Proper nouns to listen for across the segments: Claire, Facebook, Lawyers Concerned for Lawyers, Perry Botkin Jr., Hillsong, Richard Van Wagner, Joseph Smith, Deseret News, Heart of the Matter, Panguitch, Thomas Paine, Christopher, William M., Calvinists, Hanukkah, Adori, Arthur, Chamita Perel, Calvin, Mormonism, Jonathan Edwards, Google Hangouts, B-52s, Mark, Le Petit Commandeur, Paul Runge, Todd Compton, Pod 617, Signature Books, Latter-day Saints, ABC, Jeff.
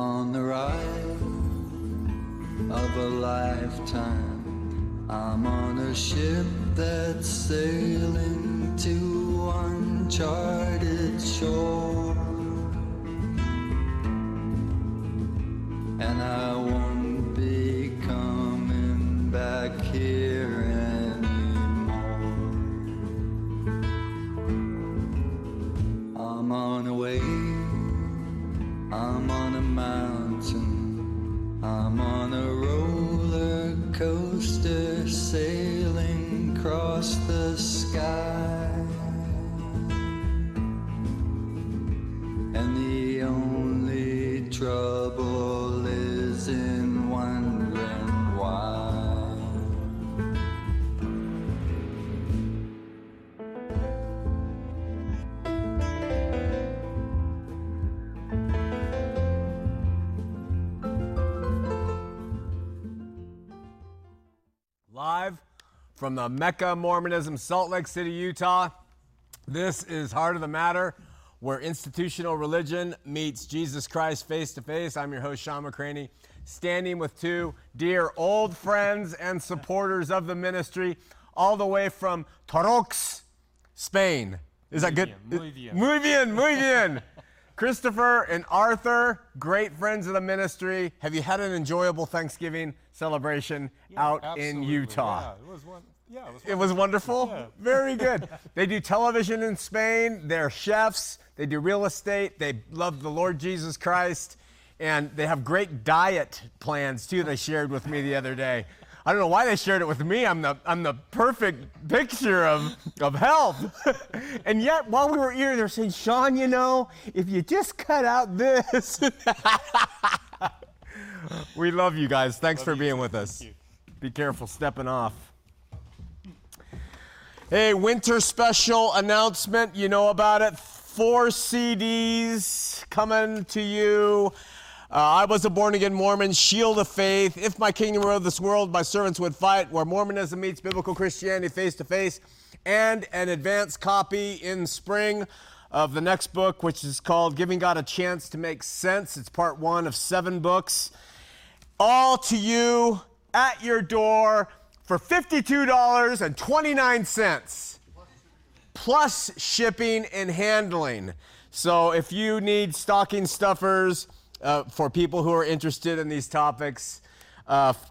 on the ride of a lifetime. I'm on a ship that's sailing to uncharted shore, and I won't be coming back here anymore. I'm on a wave, I'm on a mountain, I'm on a roller coaster sailing across the sky, and the only trouble is in wondering why. From the Mecca of Mormonism, Salt Lake City, Utah, this is Heart of the Matter, where institutional religion meets Jesus Christ face to face. I'm your host, Sean McCraney, standing with two dear old friends and supporters of the ministry, all the way from Torrox, Spain. Is that good? Muy bien, muy bien. Muy bien. Christopher and Arthur, great friends of the ministry. Have you had an enjoyable Thanksgiving celebration out in Utah? Yeah, it was wonderful. Yeah. Very good. They do television in Spain. They're chefs. They do real estate. They love the Lord Jesus Christ. And they have great diet plans, too, they shared with me the other day. I don't know why they shared it with me. I'm the perfect picture of health. And yet, while we were here, they're saying, Sean, you know, if you just cut out this. We love you guys. Thanks for being with us. Be careful stepping off. Hey, winter special announcement. You know about it. 4 CDs coming to you. I was a born-again Mormon, Shield of Faith, If My Kingdom Were of This World, My Servants Would Fight, Where Mormonism Meets Biblical Christianity Face-to-Face, and an advance copy in spring of the next book, which is called Giving God a Chance to Make Sense. It's part 1 of 7 books. All to you, at your door, for $52.29, plus shipping and handling. So if you need stocking stuffers, for people who are interested in these topics,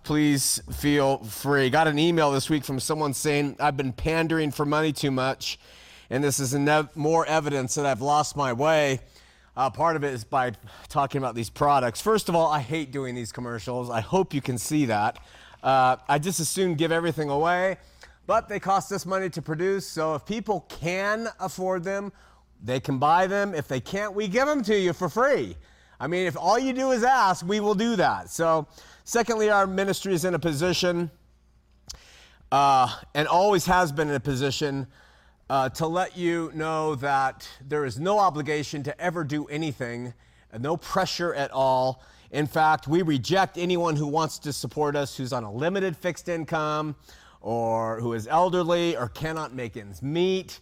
please feel free. Got an email this week from someone saying, I've been pandering for money too much, and this is more evidence that I've lost my way. Part of it is by talking about these products. First of all, I hate doing these commercials. I hope you can see that. I just as soon give everything away, but they cost us money to produce, so if people can afford them, they can buy them. If they can't, we give them to you for free. I mean, if all you do is ask, we will do that. So, secondly, our ministry is in a position, and always has been in a position, to let you know that there is no obligation to ever do anything, no pressure at all. In fact, we reject anyone who wants to support us who's on a limited fixed income, or who is elderly, or cannot make ends meet.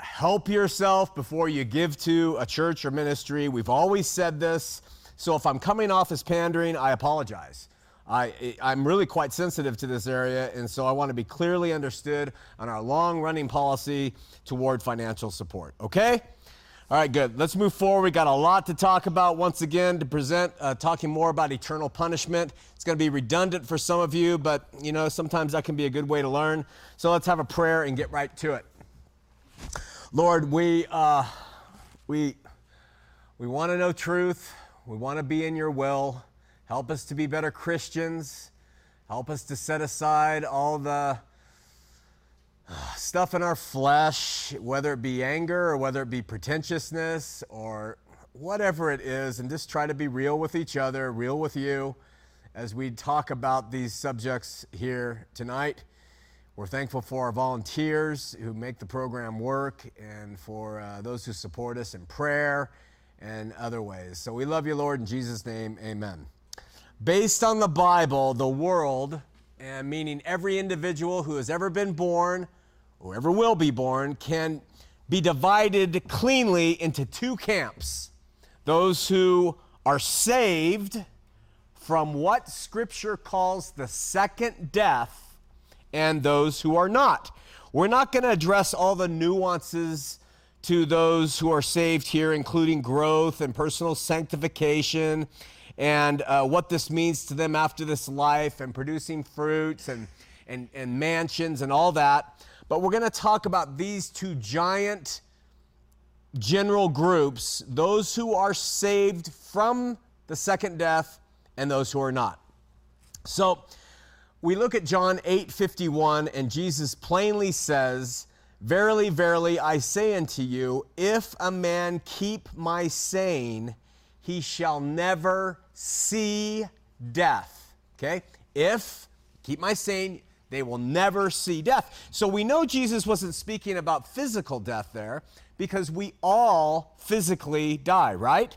Help yourself before you give to a church or ministry. We've always said this. So if I'm coming off as pandering, I apologize. I'm really quite sensitive to this area, and so I want to be clearly understood on our long-running policy toward financial support. Okay? All right, good. Let's move forward. We got a lot to talk about once again to present, talking more about eternal punishment. It's going to be redundant for some of you, but, you know, sometimes that can be a good way to learn. So let's have a prayer and get right to it. Lord, we want to know truth. We want to be in your will. Help us to be better Christians. Help us to set aside all the stuff in our flesh, whether it be anger or whether it be pretentiousness or whatever it is, and just try to be real with each other, real with you, as we talk about these subjects here tonight. We're thankful for our volunteers who make the program work, and for those who support us in prayer and other ways. So we love you, Lord. In Jesus' name, amen. Based on the Bible, the world, and meaning every individual who has ever been born or ever will be born, can be divided cleanly into two camps. Those who are saved from what Scripture calls the second death, and those who are not. We're not going to address all the nuances to those who are saved here, including growth and personal sanctification and what this means to them after this life and producing fruits and mansions and all that. But we're going to talk about these two giant general groups, those who are saved from the second death and those who are not. So we look at John 8:51, and Jesus plainly says, "Verily, verily, I say unto you, if a man keep my saying, he shall never see death." Okay? If, keep my saying, they will never see death. So we know Jesus wasn't speaking about physical death there, because we all physically die, right?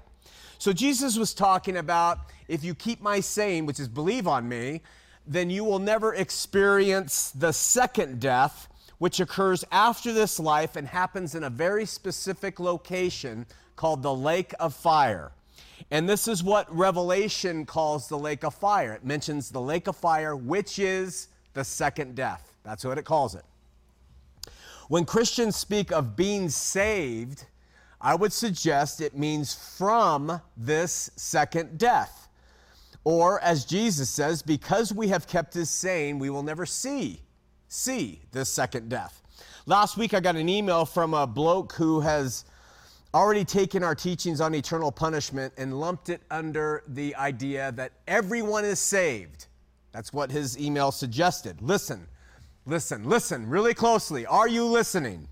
So Jesus was talking about, if you keep my saying, which is believe on me, then you will never experience the second death, which occurs after this life and happens in a very specific location called the Lake of Fire. And this is what Revelation calls the Lake of Fire. It mentions the Lake of Fire, which is the second death. That's what it calls it. When Christians speak of being saved, I would suggest it means from this second death. Or, as Jesus says, because we have kept his saying, we will never see this second death. Last week I got an email from a bloke who has already taken our teachings on eternal punishment and lumped it under the idea that everyone is saved. That's what his email suggested. Listen really closely. Are you listening?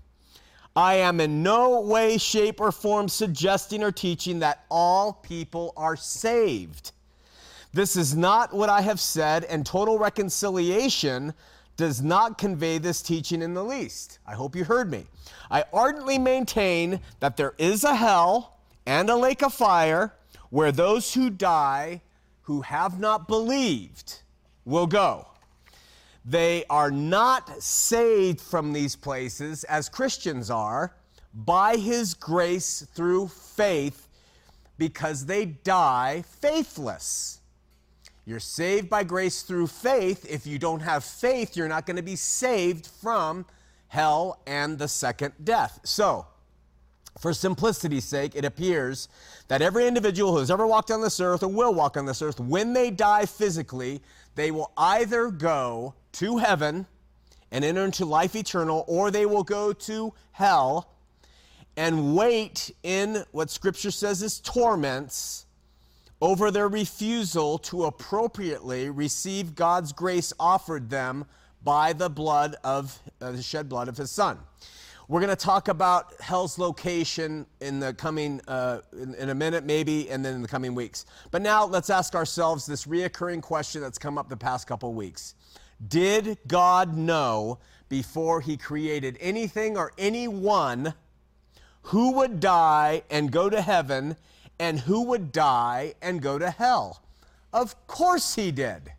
I am in no way, shape, or form suggesting or teaching that all people are saved. This is not what I have said, and total reconciliation does not convey this teaching in the least. I hope you heard me. I ardently maintain that there is a hell and a lake of fire where those who die who have not believed will go. They are not saved from these places, as Christians are, by his grace through faith, because they die faithless. You're saved by grace through faith. If you don't have faith, you're not going to be saved from hell and the second death. So, for simplicity's sake, it appears that every individual who has ever walked on this earth or will walk on this earth, when they die physically, they will either go to heaven and enter into life eternal, or they will go to hell and wait in what Scripture says is torments over their refusal to appropriately receive God's grace offered them by the shed blood of his Son. We're going to talk about hell's location in the coming, in a minute maybe, and then in the coming weeks. But now let's ask ourselves this reoccurring question that's come up the past couple weeks. Did God know before he created anything or anyone who would die and go to heaven, and who would die and go to hell? Of course he did.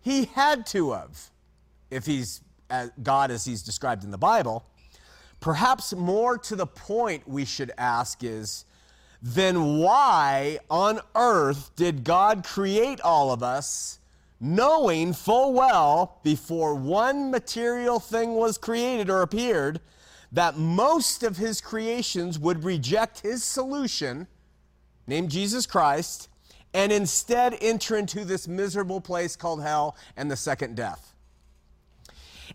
He had to have, if he's God as he's described in the Bible. Perhaps more to the point we should ask is, then why on earth did God create all of us, knowing full well before one material thing was created or appeared, that most of his creations would reject his solution, named Jesus Christ, and instead enter into this miserable place called hell and the second death?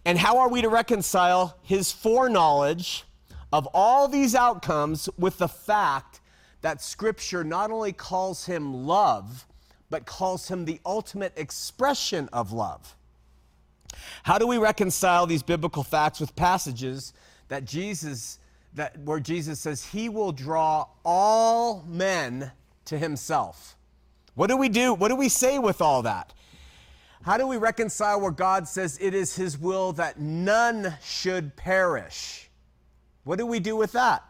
And how are we to reconcile his foreknowledge of all these outcomes with the fact that Scripture not only calls him love, but calls him the ultimate expression of love? How do we reconcile these biblical facts with passages that where Jesus says he will draw all men to himself? What do we do? What do we say with all that? How do we reconcile where God says it is his will that none should perish? What do we do with that?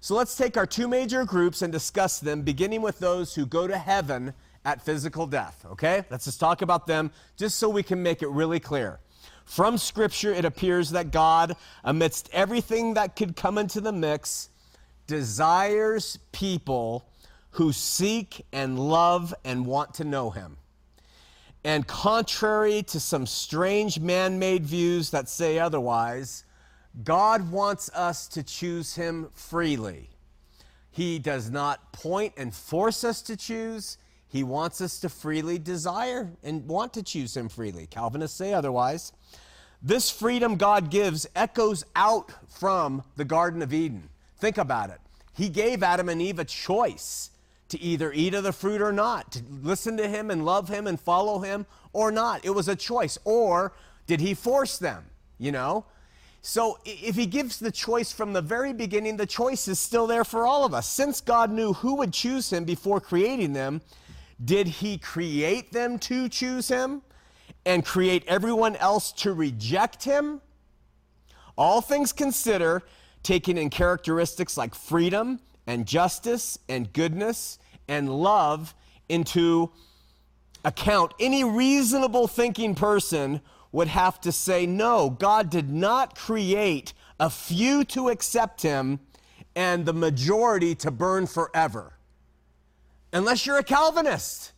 So let's take our two major groups and discuss them, beginning with those who go to heaven at physical death, okay? Let's just talk about them just so we can make it really clear. From Scripture, it appears that God, amidst everything that could come into the mix, desires people who seek and love and want to know him. And contrary to some strange man-made views that say otherwise, God wants us to choose him freely. He does not point and force us to choose. He wants us to freely desire and want to choose him freely. Calvinists say otherwise. This freedom God gives echoes out from the Garden of Eden. Think about it. He gave Adam and Eve a choice to either eat of the fruit or not, to listen to him and love him and follow him or not. It was a choice. Or did he force them? You know? So if he gives the choice from the very beginning, the choice is still there for all of us. Since God knew who would choose him before creating them, did he create them to choose him and create everyone else to reject him? All things considered, taking in characteristics like freedom and justice and goodness and love into account, any reasonable thinking person would have to say, no, God did not create a few to accept him and the majority to burn forever. Unless you're a Calvinist.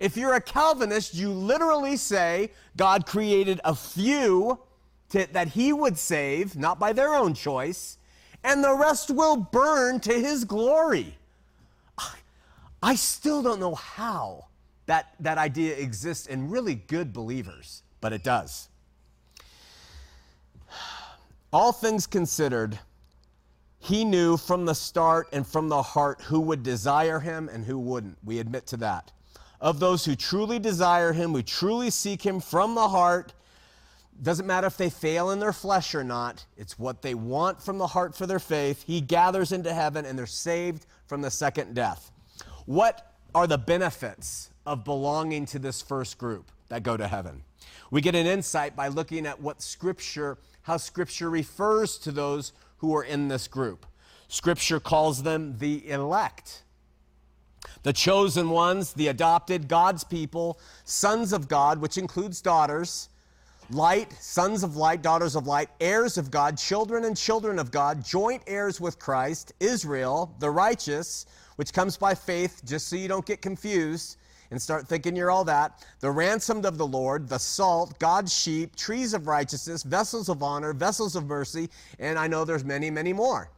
If you're a Calvinist, you literally say God created a few that he would save, not by their own choice, and the rest will burn to his glory. I still don't know how that idea exists in really good believers, but it does. All things considered, he knew from the start and from the heart who would desire him and who wouldn't. We admit to that. Of those who truly desire him, who truly seek him from the heart, doesn't matter if they fail in their flesh or not. It's what they want from the heart for their faith. He gathers into heaven and they're saved from the second death. What are the benefits of belonging to this first group that go to heaven? We get an insight by looking at how Scripture refers to those who are in this group. Scripture calls them the elect, the chosen ones, the adopted, God's people, sons of God, which includes daughters, light, sons of light, daughters of light, heirs of God, children and children of God, joint heirs with Christ, Israel, the righteous, which comes by faith, just so you don't get confused and start thinking you're all that, the ransomed of the Lord, the salt, God's sheep, trees of righteousness, vessels of honor, vessels of mercy, and I know there's many, many more.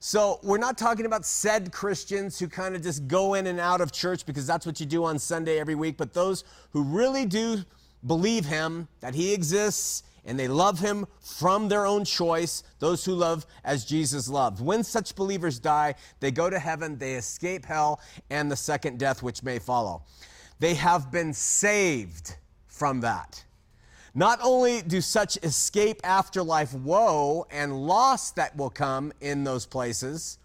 So we're not talking about said Christians who kind of just go in and out of church because that's what you do on Sunday every week, but those who really do believe him, that he exists, and they love him from their own choice, those who love as Jesus loved. When such believers die, they go to heaven, they escape hell, and the second death which may follow. They have been saved from that. Not only do such escape afterlife woe and loss that will come in those places,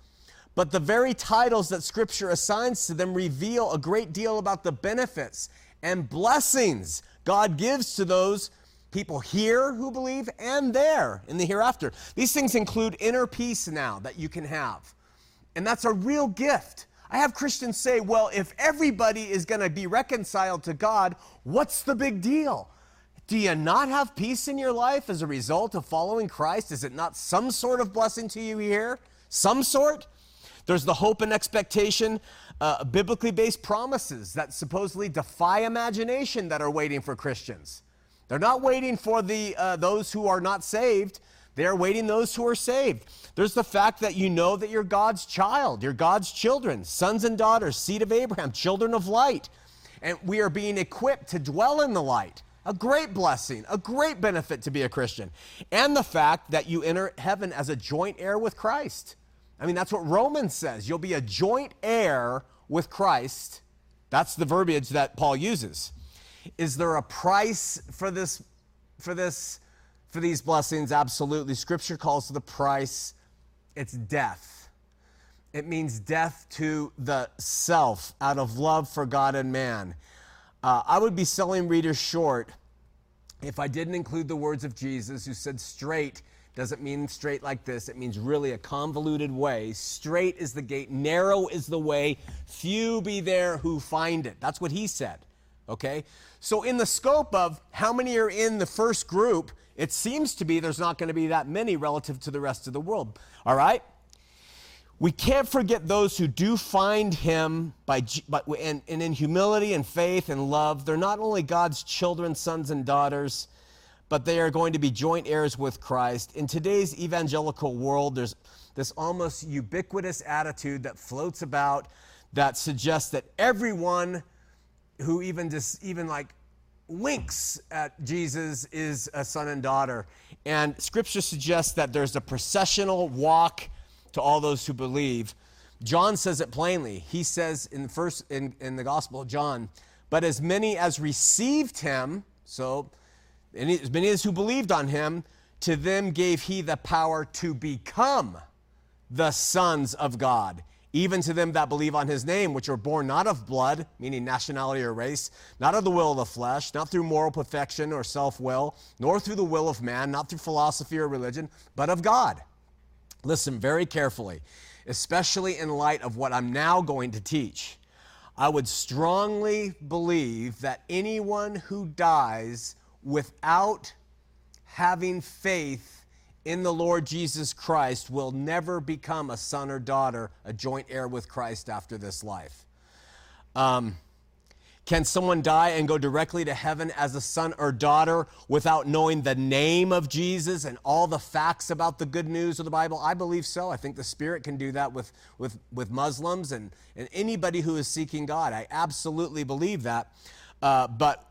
but the very titles that Scripture assigns to them reveal a great deal about the benefits and blessings God gives to those people here who believe and there in the hereafter. These things include inner peace now that you can have. And that's a real gift. I have Christians say, well, if everybody is going to be reconciled to God, what's the big deal? Do you not have peace in your life as a result of following Christ? Is it not some sort of blessing to you here? Some sort? There's the hope and expectation, biblically based promises that supposedly defy imagination that are waiting for Christians. They're not waiting for those who are not saved. They're waiting those who are saved. There's the fact that you know that you're God's child, you're God's children, sons and daughters, seed of Abraham, children of light. And we are being equipped to dwell in the light. A great blessing, a great benefit to be a Christian. And the fact that you enter heaven as a joint heir with Christ. I mean, that's what Romans says. You'll be a joint heir with Christ. That's the verbiage that Paul uses. Is there a price for these blessings? Absolutely. Scripture calls the price, it's death. It means death to the self out of love for God and man. I would be selling readers short if I didn't include the words of Jesus, who said straight doesn't mean straight like this. It means really a convoluted way. Straight is the gate. Narrow is the way. Few be there who find it. That's what he said. Okay? So in the scope of how many are in the first group, it seems to be there's not going to be that many relative to the rest of the world. All right? We can't forget those who do find him and in humility and faith and love. They're not only God's children, sons and daughters, but they are going to be joint heirs with Christ. In today's evangelical world, there's this almost ubiquitous attitude that floats about that suggests that everyone who even winks at Jesus is a son and daughter. And Scripture suggests that there's a processional walk to all those who believe. John says it plainly. He says in the Gospel of John, but as many as received him, so as many as who believed on him, to them gave he the power to become the sons of God, even to them that believe on his name, which are born not of blood, meaning nationality or race, not of the will of the flesh, not through moral perfection or self-will, nor through the will of man, not through philosophy or religion, but of God. Listen very carefully, especially in light of what I'm now going to teach. I would strongly believe that anyone who dies without having faith in the Lord Jesus Christ will never become a son or daughter, a joint heir with Christ after this life. Can someone die and go directly to heaven as a son or daughter without knowing the name of Jesus and all the facts about the good news of the Bible? I believe so. I think the Spirit can do that with Muslims and anybody who is seeking God. I absolutely believe that. But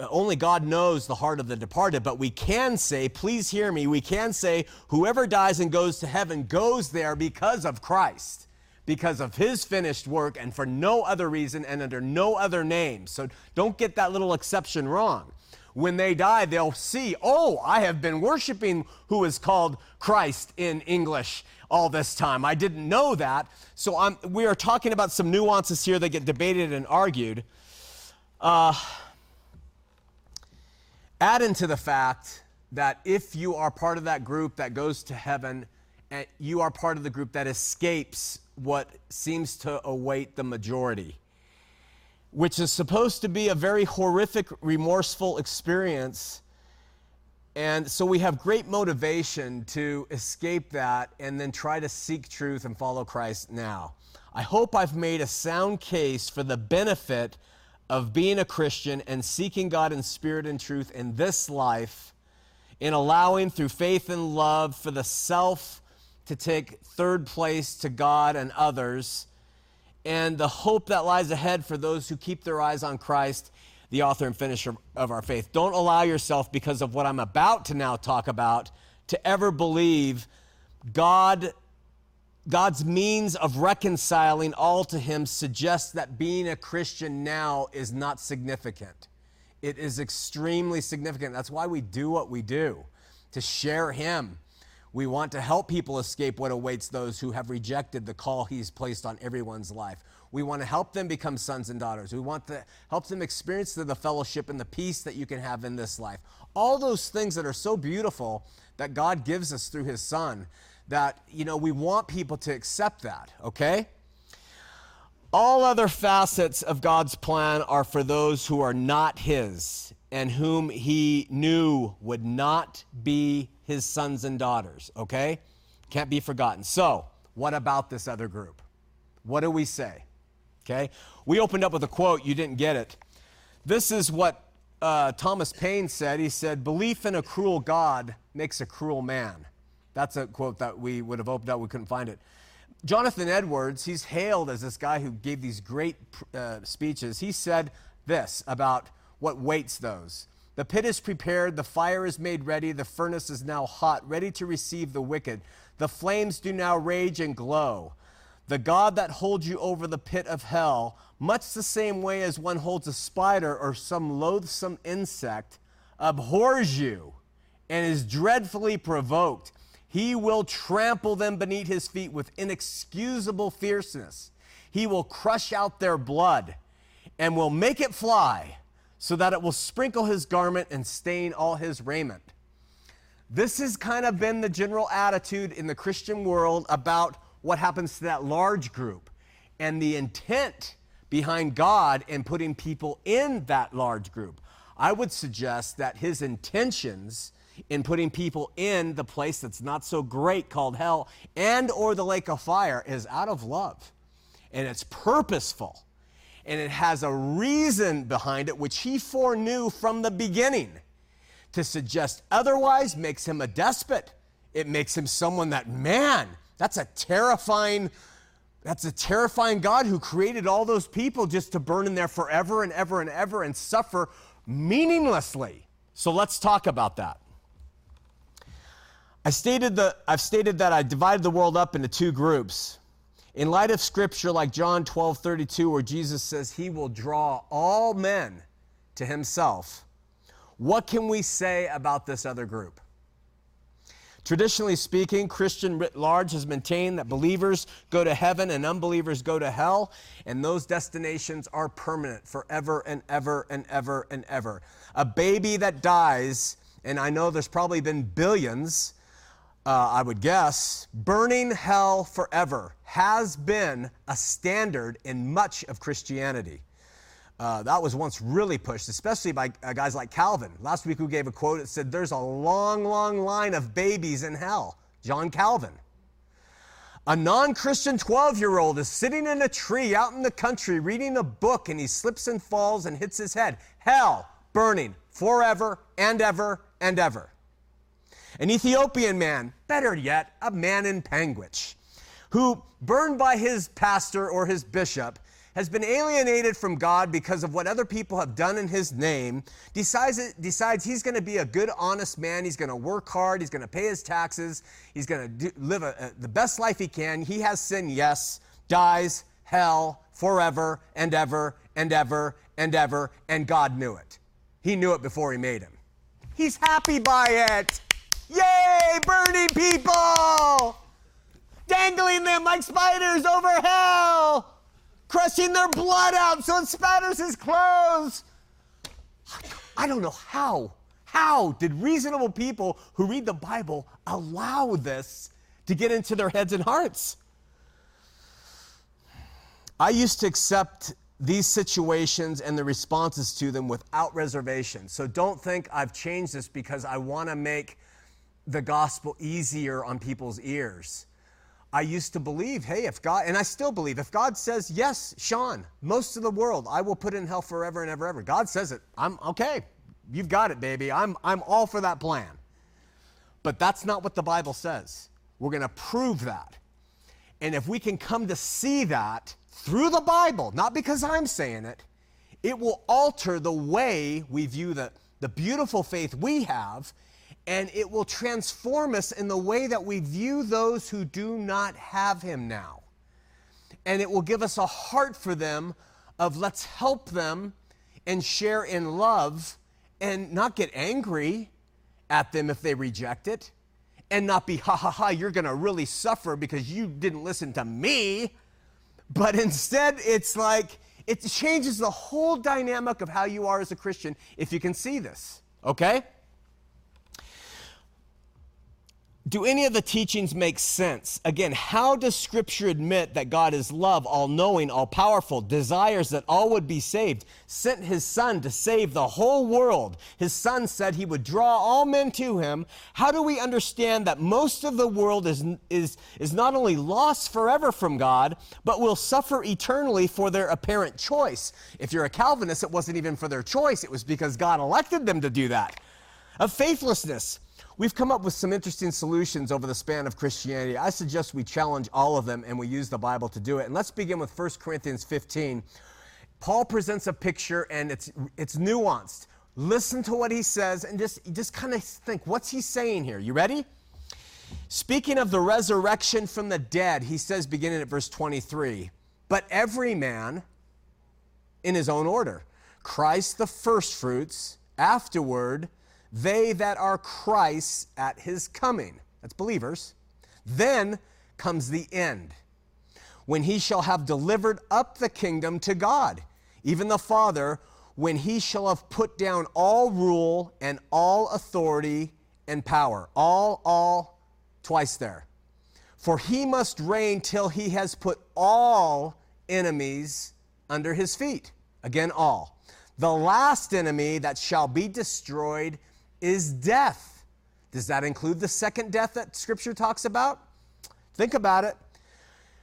only God knows the heart of the departed, but we can say, please hear me, we can say whoever dies and goes to heaven goes there because of Christ, because of his finished work and for no other reason and under no other name. So don't get that little exception wrong. When they die, they'll see, oh, I have been worshiping who is called Christ in English all this time. I didn't know that. So we are talking about some nuances here that get debated and argued. Add into the fact that if you are part of that group that goes to heaven, you are part of the group that escapes what seems to await the majority, which is supposed to be a very horrific, remorseful experience. And so we have great motivation to escape that and then try to seek truth and follow Christ now. I hope I've made a sound case for the benefit of being a Christian and seeking God in spirit and truth in this life, in allowing through faith and love for the self to take third place to God and others, and the hope that lies ahead for those who keep their eyes on Christ, the author and finisher of our faith. Don't allow yourself, because of what I'm about to now talk about, to ever believe God's means of reconciling all to him suggests that being a Christian now is not significant. It is extremely significant. That's why we do what we do, to share him. We want to help people escape what awaits those who have rejected the call he's placed on everyone's life. We want to help them become sons and daughters. We want to help them experience the fellowship and the peace that you can have in this life. All those things that are so beautiful that God gives us through his son, that, you know, we want people to accept that, okay? All other facets of God's plan are for those who are not his and whom he knew would not be his sons and daughters, okay? Can't be forgotten. So, what about this other group? What do we say, okay? We opened up with a quote. You didn't get it. This is what Thomas Paine said. He said, "Belief in a cruel God makes a cruel man." That's a quote that we would have opened up. We couldn't find it. Jonathan Edwards, he's hailed as this guy who gave these great speeches. He said this about what waits those. The pit is prepared. The fire is made ready. The furnace is now hot, ready to receive the wicked. The flames do now rage and glow. The God that holds you over the pit of hell, much the same way as one holds a spider or some loathsome insect, abhors you and is dreadfully provoked. He will trample them beneath his feet with inexcusable fierceness. He will crush out their blood and will make it fly so that it will sprinkle his garment and stain all his raiment. This has kind of been the general attitude in the Christian world about what happens to that large group and the intent behind God in putting people in that large group. I would suggest that his intentions in putting people in the place that's not so great called hell and or the lake of fire is out of love. And it's purposeful. And it has a reason behind it, which he foreknew from the beginning. To suggest otherwise makes him a despot. It makes him someone that, man, that's a terrifying God who created all those people just to burn in there forever and ever and ever and suffer meaninglessly. So let's talk about that. I've stated that I divided the world up into two groups. In light of scripture like John 12:32, where Jesus says he will draw all men to himself, what can we say about this other group? Traditionally speaking, Christian writ large has maintained that believers go to heaven and unbelievers go to hell, and those destinations are permanent forever and ever and ever and ever. A baby that dies, and I know there's probably been billions, I would guess, burning hell forever has been a standard in much of Christianity. That was once really pushed, especially by guys like Calvin. Last week we gave a quote that said, there's a long, long line of babies in hell. John Calvin. A non-Christian 12-year-old is sitting in a tree out in the country reading a book, and he slips and falls and hits his head. Hell burning forever and ever and ever. An Ethiopian man, better yet, a man in Panguitch, who burned by his pastor or his bishop, has been alienated from God because of what other people have done in his name, decides he's going to be a good, honest man. He's going to work hard. He's going to pay his taxes. He's going to live the best life he can. He has sin, yes, dies, hell, forever and ever and ever and ever, and God knew it. He knew it before he made him. He's happy by it. Yay, burning people! Dangling them like spiders over hell! Crushing their blood out so it spatters his clothes. I don't know how. How did reasonable people who read the Bible allow this to get into their heads and hearts? I used to accept these situations and the responses to them without reservation. So don't think I've changed this because I want to make the gospel easier on people's ears. I used to believe, hey, if God, and I still believe, if God says, yes, Sean, most of the world, I will put in hell forever and ever, ever. God says it. I'm okay. You've got it, baby. I'm all for that plan. But that's not what the Bible says. We're going to prove that. And if we can come to see that through the Bible, not because I'm saying it, it will alter the way we view the beautiful faith we have. And it will transform us in the way that we view those who do not have him now. And it will give us a heart for them of let's help them and share in love and not get angry at them if they reject it. And not be, ha, ha, ha, you're going to really suffer because you didn't listen to me. But instead, it's like it changes the whole dynamic of how you are as a Christian if you can see this, okay? Do any of the teachings make sense? Again, how does Scripture admit that God is love, all-knowing, all-powerful, desires that all would be saved, sent his Son to save the whole world? His Son said he would draw all men to him. How do we understand that most of the world is not only lost forever from God, but will suffer eternally for their apparent choice? If you're a Calvinist, it wasn't even for their choice. It was because God elected them to do that. Of faithlessness. We've come up with some interesting solutions over the span of Christianity. I suggest we challenge all of them and we use the Bible to do it. And let's begin with 1 Corinthians 15. Paul presents a picture and it's nuanced. Listen to what he says and just kind of think, what's he saying here? You ready? Speaking of the resurrection from the dead, he says, beginning at verse 23, but every man in his own order, Christ the firstfruits, afterward, they that are Christ at his coming. That's believers. Then comes the end, when he shall have delivered up the kingdom to God, even the Father, when he shall have put down all rule and all authority and power. All, twice there. For he must reign till he has put all enemies under his feet. Again, all. The last enemy that shall be destroyed is death. Does that include the second death that Scripture talks about? Think about it.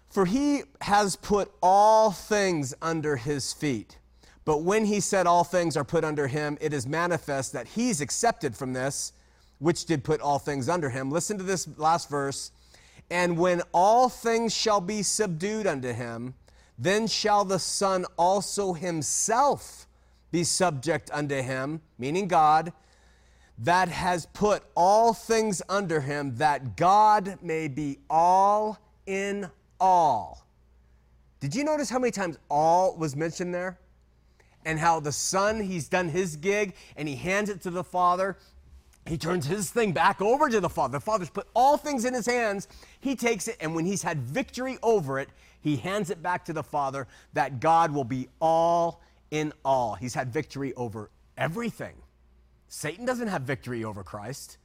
For he has put all things under his feet. But when he said all things are put under him, it is manifest that he's accepted from this, which did put all things under him. Listen to this last verse. And when all things shall be subdued unto him, then shall the Son also himself be subject unto him, meaning God, that has put all things under him, that God may be all in all. Did you notice how many times all was mentioned there? And how the Son, he's done his gig, and he hands it to the Father. He turns his thing back over to the Father. The Father's put all things in his hands. He takes it, and when he's had victory over it, he hands it back to the Father, that God will be all in all. He's had victory over everything. Satan doesn't have victory over Christ.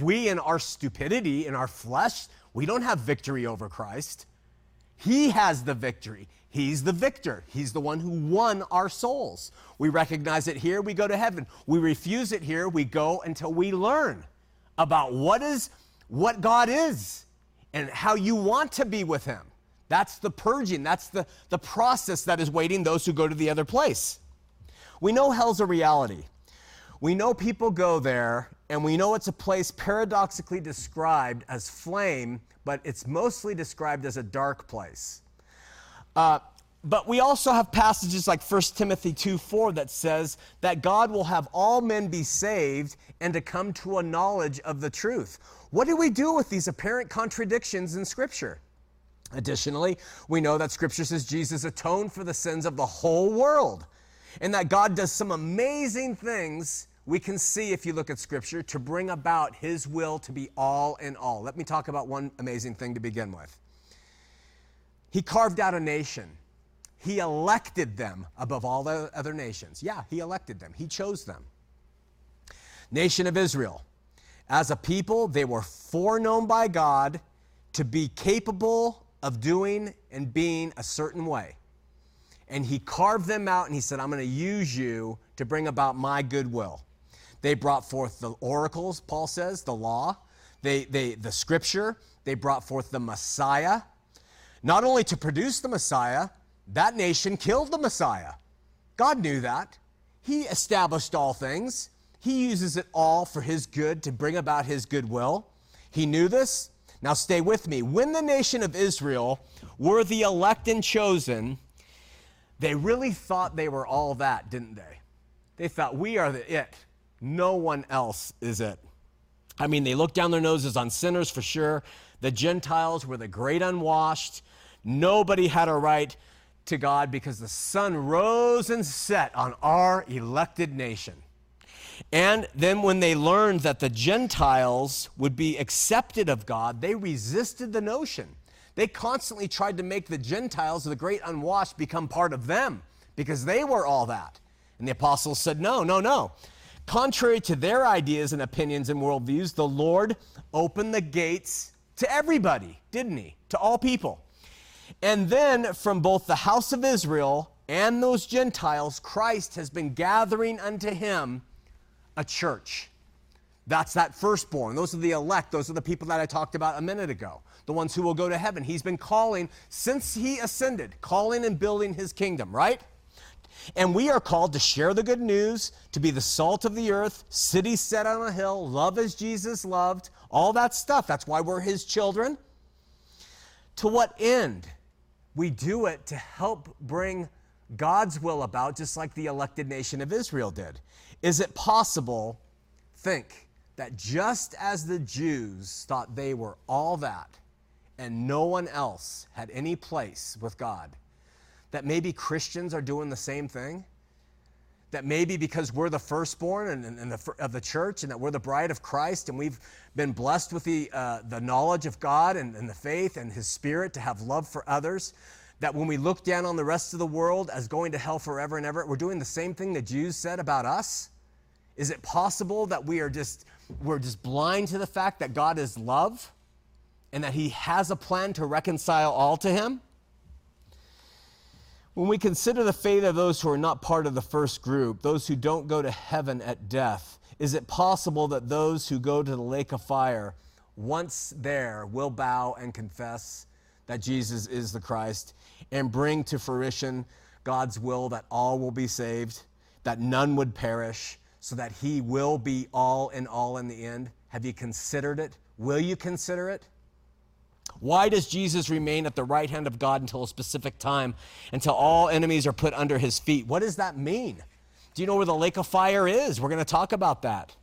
We, in our stupidity, in our flesh, we don't have victory over Christ. He has the victory. He's the victor. He's the one who won our souls. We recognize it here, we go to heaven. We refuse it here, we go until we learn about what God is and how you want to be with him. That's the purging. That's the process that is waiting those who go to the other place. We know hell's a reality. We know people go there, and we know it's a place paradoxically described as flame, but it's mostly described as a dark place. But we also have passages like 1 Timothy 2:4 that says that God will have all men be saved and to come to a knowledge of the truth. What do we do with these apparent contradictions in Scripture? Additionally, we know that Scripture says Jesus atoned for the sins of the whole world, and that God does some amazing things we can see if you look at Scripture to bring about his will to be all in all. Let me talk about one amazing thing to begin with. He carved out a nation. He elected them above all the other nations. Yeah, he elected them. He chose them. Nation of Israel. As a people, they were foreknown by God to be capable of doing and being a certain way. And he carved them out, and he said, I'm going to use you to bring about my goodwill. They brought forth the oracles, Paul says, the law, the Scripture. They brought forth the Messiah. Not only to produce the Messiah, that nation killed the Messiah. God knew that. He established all things. He uses it all for his good to bring about his goodwill. He knew this. Now stay with me. When the nation of Israel were the elect and chosen, they really thought they were all that, didn't they? They thought, we are the it. No one else is it. I mean, they looked down their noses on sinners for sure. The Gentiles were the great unwashed. Nobody had a right to God because the sun rose and set on our elected nation. And then when they learned that the Gentiles would be accepted of God, they resisted the notion. They constantly tried to make the Gentiles, the great unwashed, become part of them because they were all that. And the apostles said, no, no, no. Contrary to their ideas and opinions and worldviews, the Lord opened the gates to everybody, didn't he? To all people. And then from both the house of Israel and those Gentiles, Christ has been gathering unto him a church. That's that firstborn. Those are the elect. Those are the people that I talked about a minute ago, the ones who will go to heaven. He's been calling, since he ascended, calling and building his kingdom, right? And we are called to share the good news, to be the salt of the earth, city set on a hill, love as Jesus loved, all that stuff. That's why we're his children. To what end? We do it to help bring God's will about, just like the elected nation of Israel did. Is it possible, think, that just as the Jews thought they were all that and no one else had any place with God, that maybe Christians are doing the same thing? That maybe because we're the firstborn of the church, and that we're the bride of Christ, and we've been blessed with the knowledge of God and the faith and his Spirit to have love for others, that when we look down on the rest of the world as going to hell forever and ever, we're doing the same thing the Jews said about us? Is it possible that we're just blind to the fact that God is love and that he has a plan to reconcile all to him? When we consider the fate of those who are not part of the first group, those who don't go to heaven at death, is it possible that those who go to the lake of fire, once there, will bow and confess that Jesus is the Christ and bring to fruition God's will that all will be saved, that none would perish, so that he will be all in the end? Have you considered it? Will you consider it? Why does Jesus remain at the right hand of God until a specific time, until all enemies are put under his feet? What does that mean? Do you know where the lake of fire is? We're going to talk about that.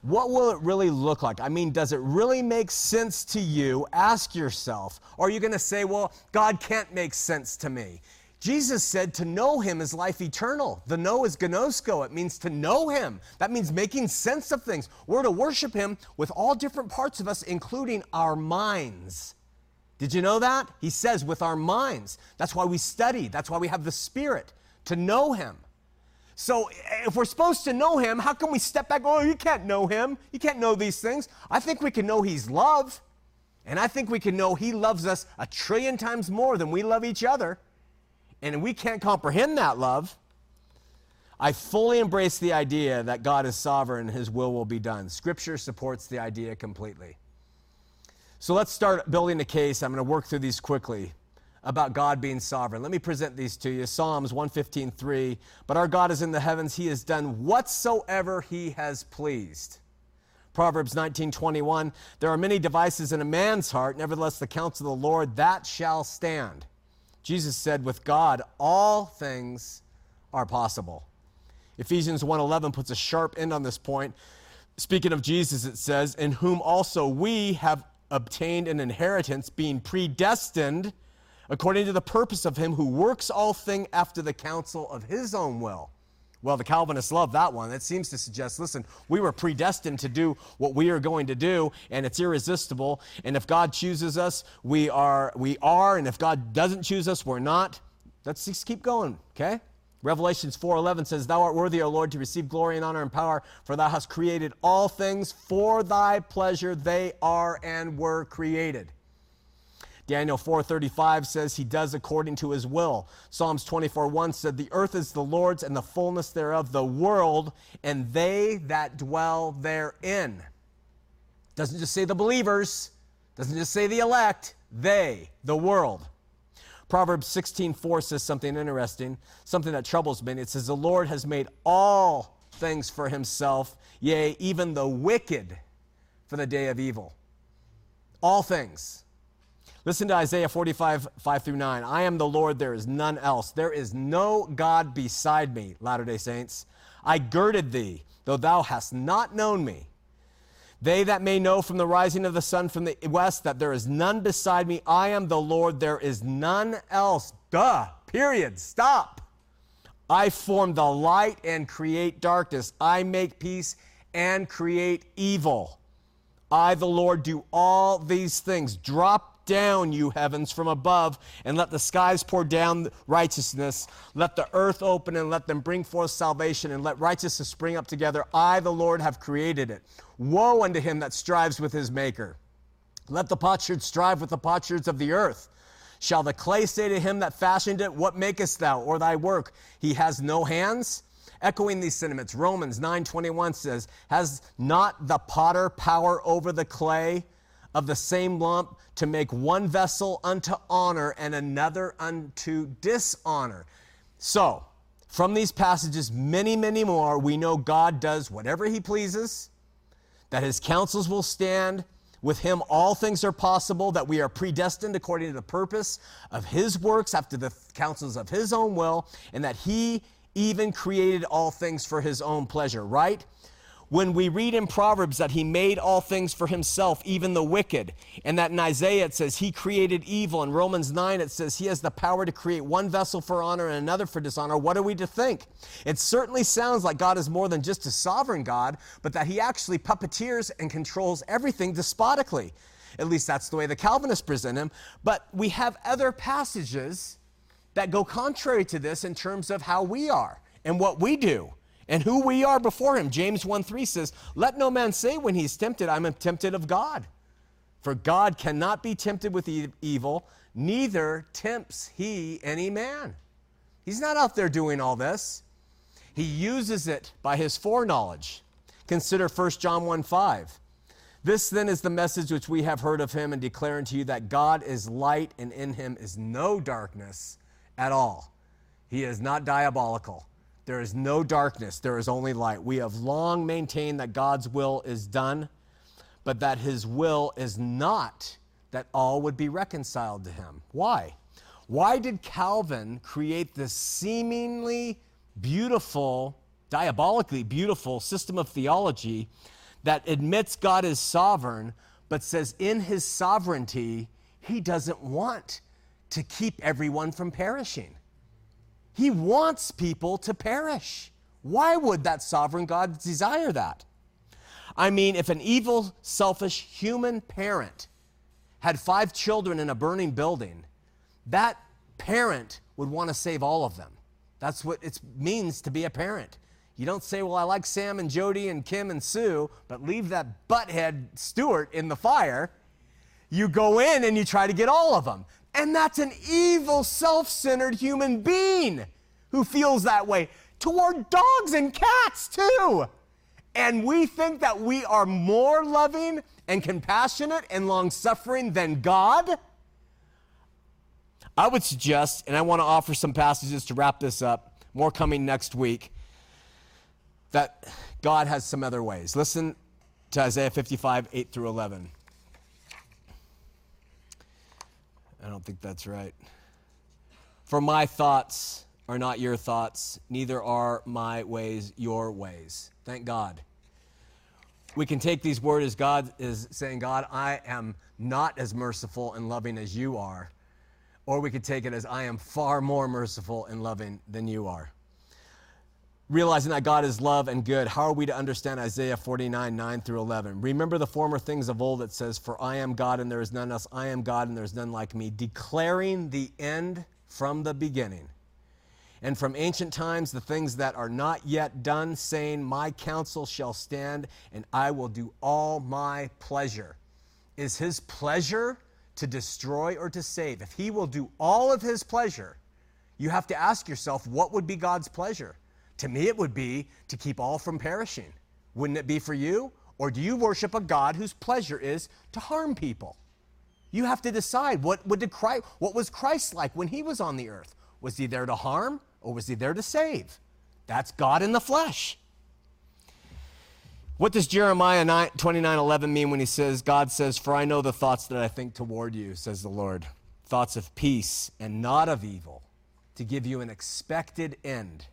What will it really look like? I mean, does it really make sense to you? Ask yourself. Or are you going to say, well, God can't make sense to me? Jesus said to know him is life eternal. The know is gnosko. It means to know him. That means making sense of things. We're to worship him with all different parts of us, including our minds. Did you know that? He says with our minds. That's why we study. That's why we have the Spirit, to know him. So if we're supposed to know him, how can we step back? Oh, you can't know him. You can't know these things. I think we can know he's love. And I think we can know he loves us 1 trillion times more than we love each other. And we can't comprehend that love. I fully embrace the idea that God is sovereign and his will be done. Scripture supports the idea completely. So let's start building a case. I'm going to work through these quickly about God being sovereign. Let me present these to you. Psalms 115:3, but our God is in the heavens. He has done whatsoever he has pleased. Proverbs 19:21, there are many devices in a man's heart. Nevertheless, the counsel of the Lord, that shall stand. Jesus said, with God, all things are possible. Ephesians 1:11 puts a sharp end on this point. Speaking of Jesus, it says, in whom also we have obtained an inheritance, being predestined according to the purpose of him who works all things after the counsel of his own will. Well, the Calvinists love that one. That seems to suggest, listen, we were predestined to do what we are going to do, and it's irresistible. And if God chooses us, we are, and if God doesn't choose us, we're not. Let's just keep going, okay? Revelations 4:11 says, thou art worthy, O Lord, to receive glory and honor and power, for thou hast created all things for thy pleasure. They are and were created. Daniel 4:35 says he does according to his will. Psalms 24:1 said the earth is the Lord's and the fullness thereof, the world and they that dwell therein. Doesn't just say the believers, doesn't just say the elect, they, the world. Proverbs 16:4 says something interesting, something that troubles many. It says the Lord has made all things for himself, yea, even the wicked for the day of evil. All things. Listen to Isaiah 45:5-9. I am the Lord, there is none else. There is no God beside me, Latter-day Saints. I girded thee, though thou hast not known me. They that may know from the rising of the sun from the west that there is none beside me. I am the Lord, there is none else. Duh, period, stop. I form the light and create darkness. I make peace and create evil. I, the Lord, do all these things. Drop down, you heavens, from above, and let the skies pour down righteousness. Let the earth open and let them bring forth salvation, and let righteousness spring up together. I, the Lord, have created it. Woe unto him that strives with his maker. Let the potsherd strive with the potsherds of the earth. Shall the clay say to him that fashioned it, what makest thou, or thy work? He has no hands? Echoing these sentiments, Romans 9:21 says, has not the potter power over the clay of the same lump to make one vessel unto honor and another unto dishonor? So, from these passages, many, many more, we know God does whatever he pleases, that his counsels will stand. With him, all things are possible, that we are predestined according to the purpose of his works after the counsels of his own will, and that he even created all things for his own pleasure, right? When we read in Proverbs that he made all things for himself, even the wicked, and that in Isaiah it says he created evil, in Romans 9 it says he has the power to create one vessel for honor and another for dishonor, what are we to think? It certainly sounds like God is more than just a sovereign God, but that he actually puppeteers and controls everything despotically. At least that's the way the Calvinists present him. But we have other passages that go contrary to this in terms of how we are and what we do and who we are before him. James 1:3 says, let no man say when he's tempted, I'm tempted of God. For God cannot be tempted with evil, neither tempts he any man. He's not out there doing all this. He uses it by his foreknowledge. Consider 1 John 1:5. This then is the message which we have heard of him and declare unto you, that God is light and in him is no darkness at all. He is not diabolical. There is no darkness. There is only light. We have long maintained that God's will is done, but that his will is not that all would be reconciled to him. Why? Why did Calvin create this seemingly beautiful, diabolically beautiful system of theology that admits God is sovereign, but says in his sovereignty, he doesn't want to keep everyone from perishing? He wants people to perish. Why would that sovereign God desire that? I mean, if an evil, selfish human parent had 5 children in a burning building, that parent would want to save all of them. That's what it means to be a parent. You don't say, well, I like Sam and Jody and Kim and Sue, but leave that butthead Stuart in the fire. You go in and you try to get all of them. And that's an evil, self-centered human being who feels that way toward dogs and cats too. And we think that we are more loving and compassionate and long-suffering than God. I would suggest, and I want to offer some passages to wrap this up, more coming next week, that God has some other ways. Listen to Isaiah 55, 8 through 11. I don't think that's right. For my thoughts are not your thoughts, neither are my ways your ways. Thank God. We can take these words as God is saying, God, I am not as merciful and loving as you are. Or we could take it as, I am far more merciful and loving than you are. Realizing that God is love and good, how are we to understand Isaiah 49, 9 through 11? Remember the former things of old, that says, for I am God and there is none else. I am God and there is none like me, declaring the end from the beginning. And from ancient times, the things that are not yet done, saying, my counsel shall stand and I will do all my pleasure. Is his pleasure to destroy or to save? If he will do all of his pleasure, you have to ask yourself, what would be God's pleasure? To me, it would be to keep all from perishing. Wouldn't it be for you? Or do you worship a God whose pleasure is to harm people? You have to decide, what was Christ like when he was on the earth? Was he there to harm or was he there to save? That's God in the flesh. What does Jeremiah 29:11 mean when he says, God says, for I know the thoughts that I think toward you, says the Lord, thoughts of peace and not of evil, to give you an expected end.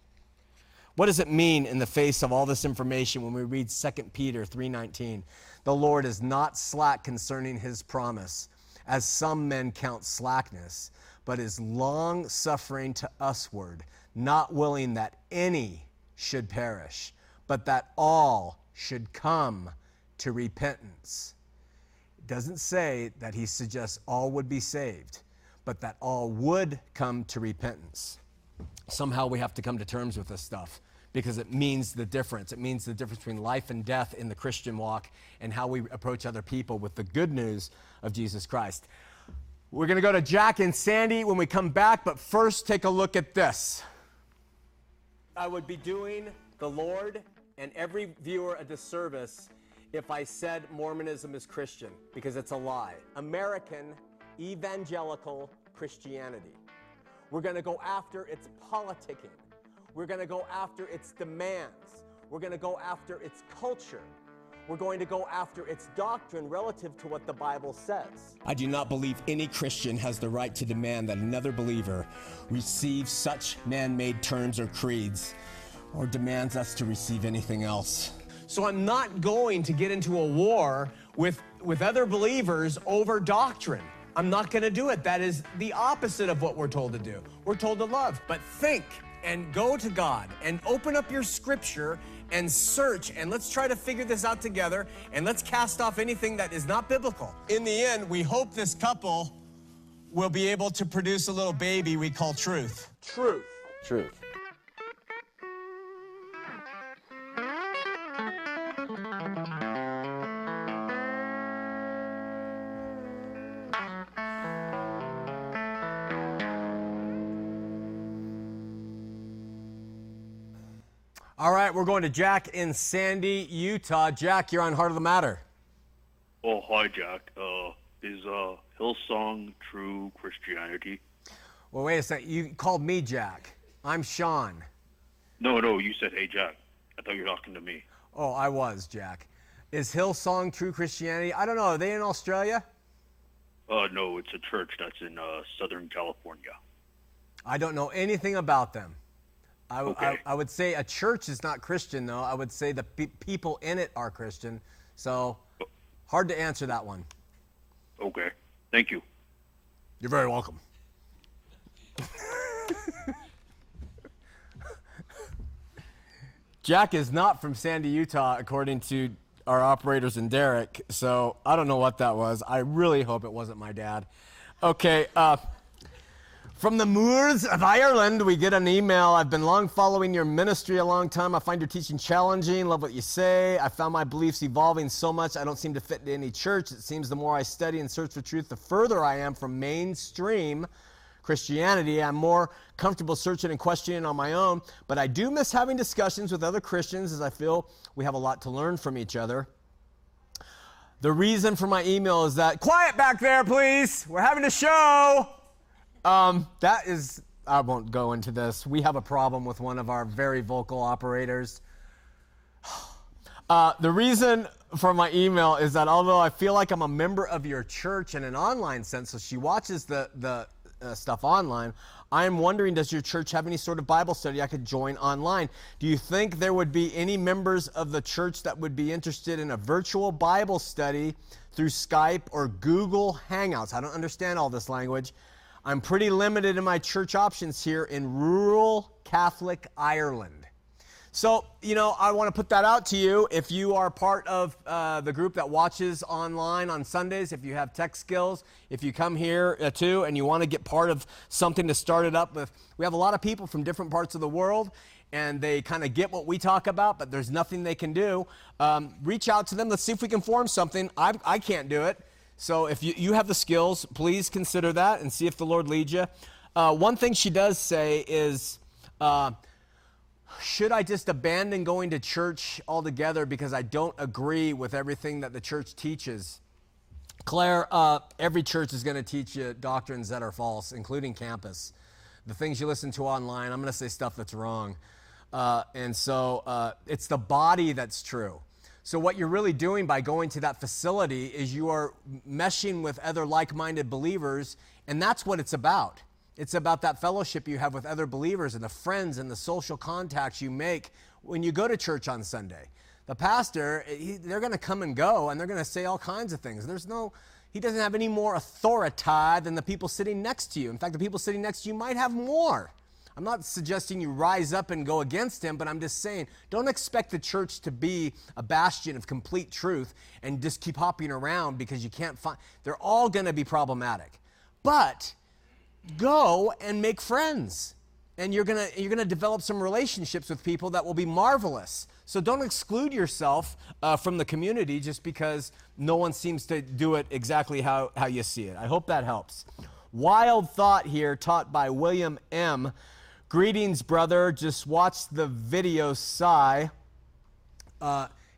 What does it mean in the face of all this information when we read 2 Peter 3:19? The Lord is not slack concerning his promise, as some men count slackness, but is long-suffering to usward, not willing that any should perish, but that all should come to repentance. It doesn't say that he suggests all would be saved, but that all would come to repentance. Somehow we have to come to terms with this stuff because it means the difference. It means the difference between life and death in the Christian walk and how we approach other people with the good news of Jesus Christ. We're going to go to Jack and Sandy when we come back, but first take a look at this. I would be doing the Lord and every viewer a disservice if I said Mormonism is Christian, because it's a lie. American evangelical Christianity. We're gonna go after its politicking. We're gonna go after its demands. We're gonna go after its culture. We're going to go after its doctrine relative to what the Bible says. I do not believe any Christian has the right to demand that another believer receive such man-made terms or creeds, or demands us to receive anything else. So I'm not going to get into a war with other believers over doctrine. I'm not gonna do it. That is the opposite of what we're told to do. We're told to love, but think and go to God and open up your scripture and search, and let's try to figure this out together, and let's cast off anything that is not biblical. In the end, we hope this couple will be able to produce a little baby we call truth. Truth. Truth. All right, we're going to Jack in Sandy, Utah. Jack, you're on Heart of the Matter. Oh, hi, Jack. Is Hillsong true Christianity? Well, wait a sec. You called me Jack. I'm Sean. No, you said, hey, Jack. I thought you were talking to me. Oh, I was, Jack. Is Hillsong true Christianity? I don't know. Are they in Australia? No, it's a church that's in Southern California. I don't know anything about them. Okay. I would say a church is not Christian, though. I would say the people in it are Christian. So hard to answer that one. Okay. Thank you. You're very welcome. Jack is not from Sandy, Utah, according to our operators and Derek. So I don't know what that was. I really hope it wasn't my dad. Okay. From the moors of Ireland, we get an email. I've been long following your ministry a long time. I find your teaching challenging. Love what you say. I found my beliefs evolving so much I don't seem to fit into any church. It seems the more I study and search for truth, the further I am from mainstream Christianity. I'm more comfortable searching and questioning on my own, but I do miss having discussions with other Christians as I feel we have a lot to learn from each other. The reason for my email is that, quiet back there, please. We're having a show. I won't go into this. We have a problem with one of our very vocal operators. The reason for my email is that although I feel like I'm a member of your church in an online sense, so she watches the stuff online, I am wondering, does your church have any sort of Bible study I could join online? Do you think there would be any members of the church that would be interested in a virtual Bible study through Skype or Google Hangouts? I don't understand all this language. I'm pretty limited in my church options here in rural Catholic Ireland. So, I want to put that out to you. If you are part of the group that watches online on Sundays, if you have tech skills, if you come here too and you want to get part of something to start it up with, we have a lot of people from different parts of the world and they kind of get what we talk about, but there's nothing they can do. Reach out to them. Let's see if we can form something. I can't do it. So if you have the skills, please consider that and see if the Lord leads you. One thing she does say is, should I just abandon going to church altogether because I don't agree with everything that the church teaches? Claire, every church is going to teach you doctrines that are false, including campus. The things you listen to online, I'm going to say stuff that's wrong. And so it's the body that's true. So what you're really doing by going to that facility is you are meshing with other like-minded believers, and that's what it's about. It's about that fellowship you have with other believers and the friends and the social contacts you make when you go to church on Sunday. The pastor, they're going to come and go, and they're going to say all kinds of things. He doesn't have any more authority than the people sitting next to you. In fact, the people sitting next to you might have more. I'm not suggesting you rise up and go against him, but I'm just saying, don't expect the church to be a bastion of complete truth and just keep hopping around because you can't find. They're all going to be problematic. But go and make friends. And you're gonna develop some relationships with people that will be marvelous. So don't exclude yourself from the community just because no one seems to do it exactly how you see it. I hope that helps. Wild thought here, taught by William M. Greetings, brother. Just watched the video, sigh.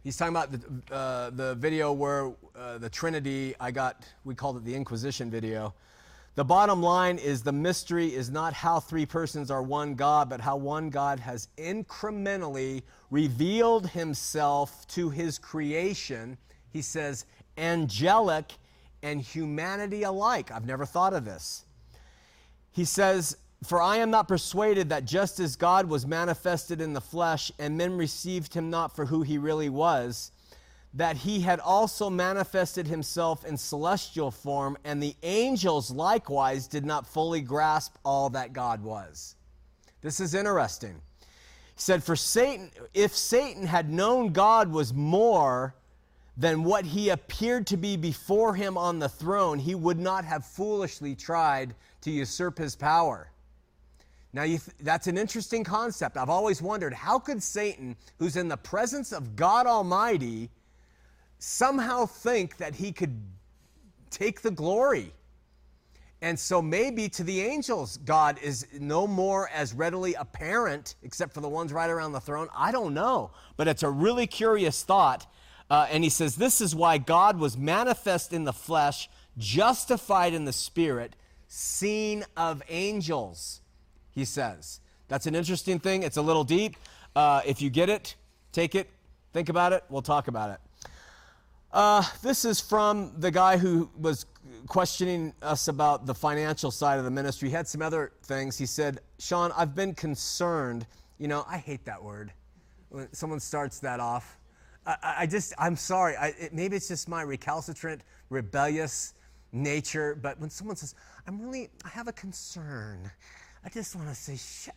He's talking about the video where the Trinity, we called it the Inquisition video. The bottom line is the mystery is not how three persons are one God, but how one God has incrementally revealed himself to his creation. He says, angelic and humanity alike. I've never thought of this. He says, for I am not persuaded that just as God was manifested in the flesh and men received him not for who he really was, that he had also manifested himself in celestial form, and the angels likewise did not fully grasp all that God was. This is interesting. He said, for Satan, if Satan had known God was more than what he appeared to be before him on the throne, he would not have foolishly tried to usurp his power. Now, that's an interesting concept. I've always wondered, how could Satan, who's in the presence of God Almighty, somehow think that he could take the glory? And so maybe to the angels, God is no more as readily apparent, except for the ones right around the throne. I don't know, but it's a really curious thought. And he says, this is why God was manifest in the flesh, justified in the spirit, seen of angels, he says. That's an interesting thing. It's a little deep. If you get it, take it, think about it. We'll talk about it. This is from the guy who was questioning us about the financial side of the ministry. He had some other things. He said, Sean, I've been concerned. You know, I hate that word. When someone starts that off. I'm sorry. Maybe it's just my recalcitrant, rebellious nature. But when someone says, I have a concern. I just want to say,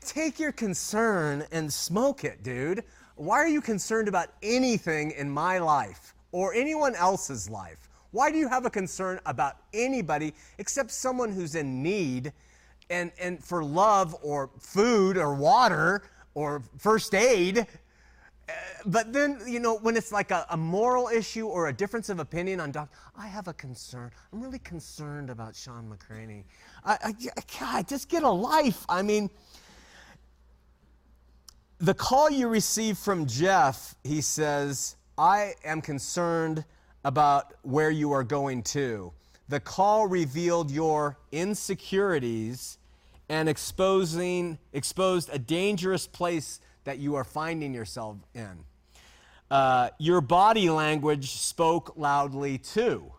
take your concern and smoke it, dude. Why are you concerned about anything in my life or anyone else's life? Why do you have a concern about anybody except someone who's in need and for love or food or water or first aid? But then, you know, when it's like a moral issue or a difference of opinion on doctrine, I have a concern. I'm really concerned about Sean McCraney. God, just get a life. I mean, the call you received from Jeff, he says, I am concerned about where you are going to. The call revealed your insecurities and exposed a dangerous place that you are finding yourself in. Your body language spoke loudly too.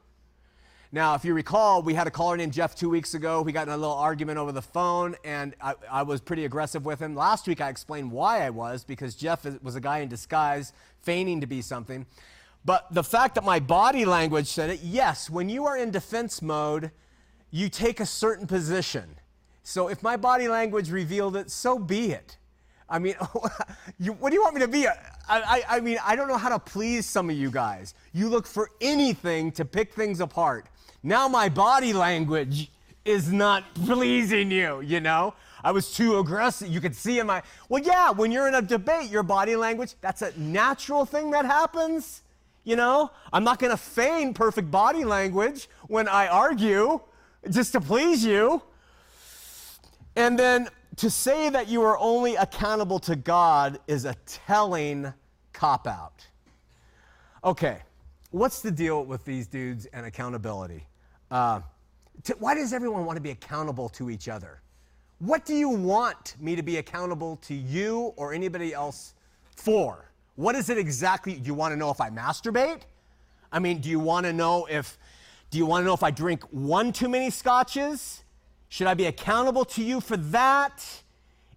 Now, if you recall, we had a caller named Jeff 2 weeks ago. We got in a little argument over the phone, and I was pretty aggressive with him. Last week, I explained why I was, because Jeff was a guy in disguise, feigning to be something. But the fact that my body language said it, yes, when you are in defense mode, you take a certain position. So if my body language revealed it, so be it. I mean, what do you want me to be? I mean, I don't know how to please some of you guys. You look for anything to pick things apart. Now my body language is not pleasing you, you know? I was too aggressive. You could see in my... Well, yeah, when you're in a debate, your body language, that's a natural thing that happens, you know? I'm not going to feign perfect body language when I argue just to please you. And then to say that you are only accountable to God is a telling cop-out. Okay, what's the deal with these dudes and accountability? Why does everyone want to be accountable to each other? What do you want me to be accountable to you or anybody else for? What is it exactly? Do you want to know if I masturbate? I mean, do you want to know if I drink one too many scotches? Should I be accountable to you for that?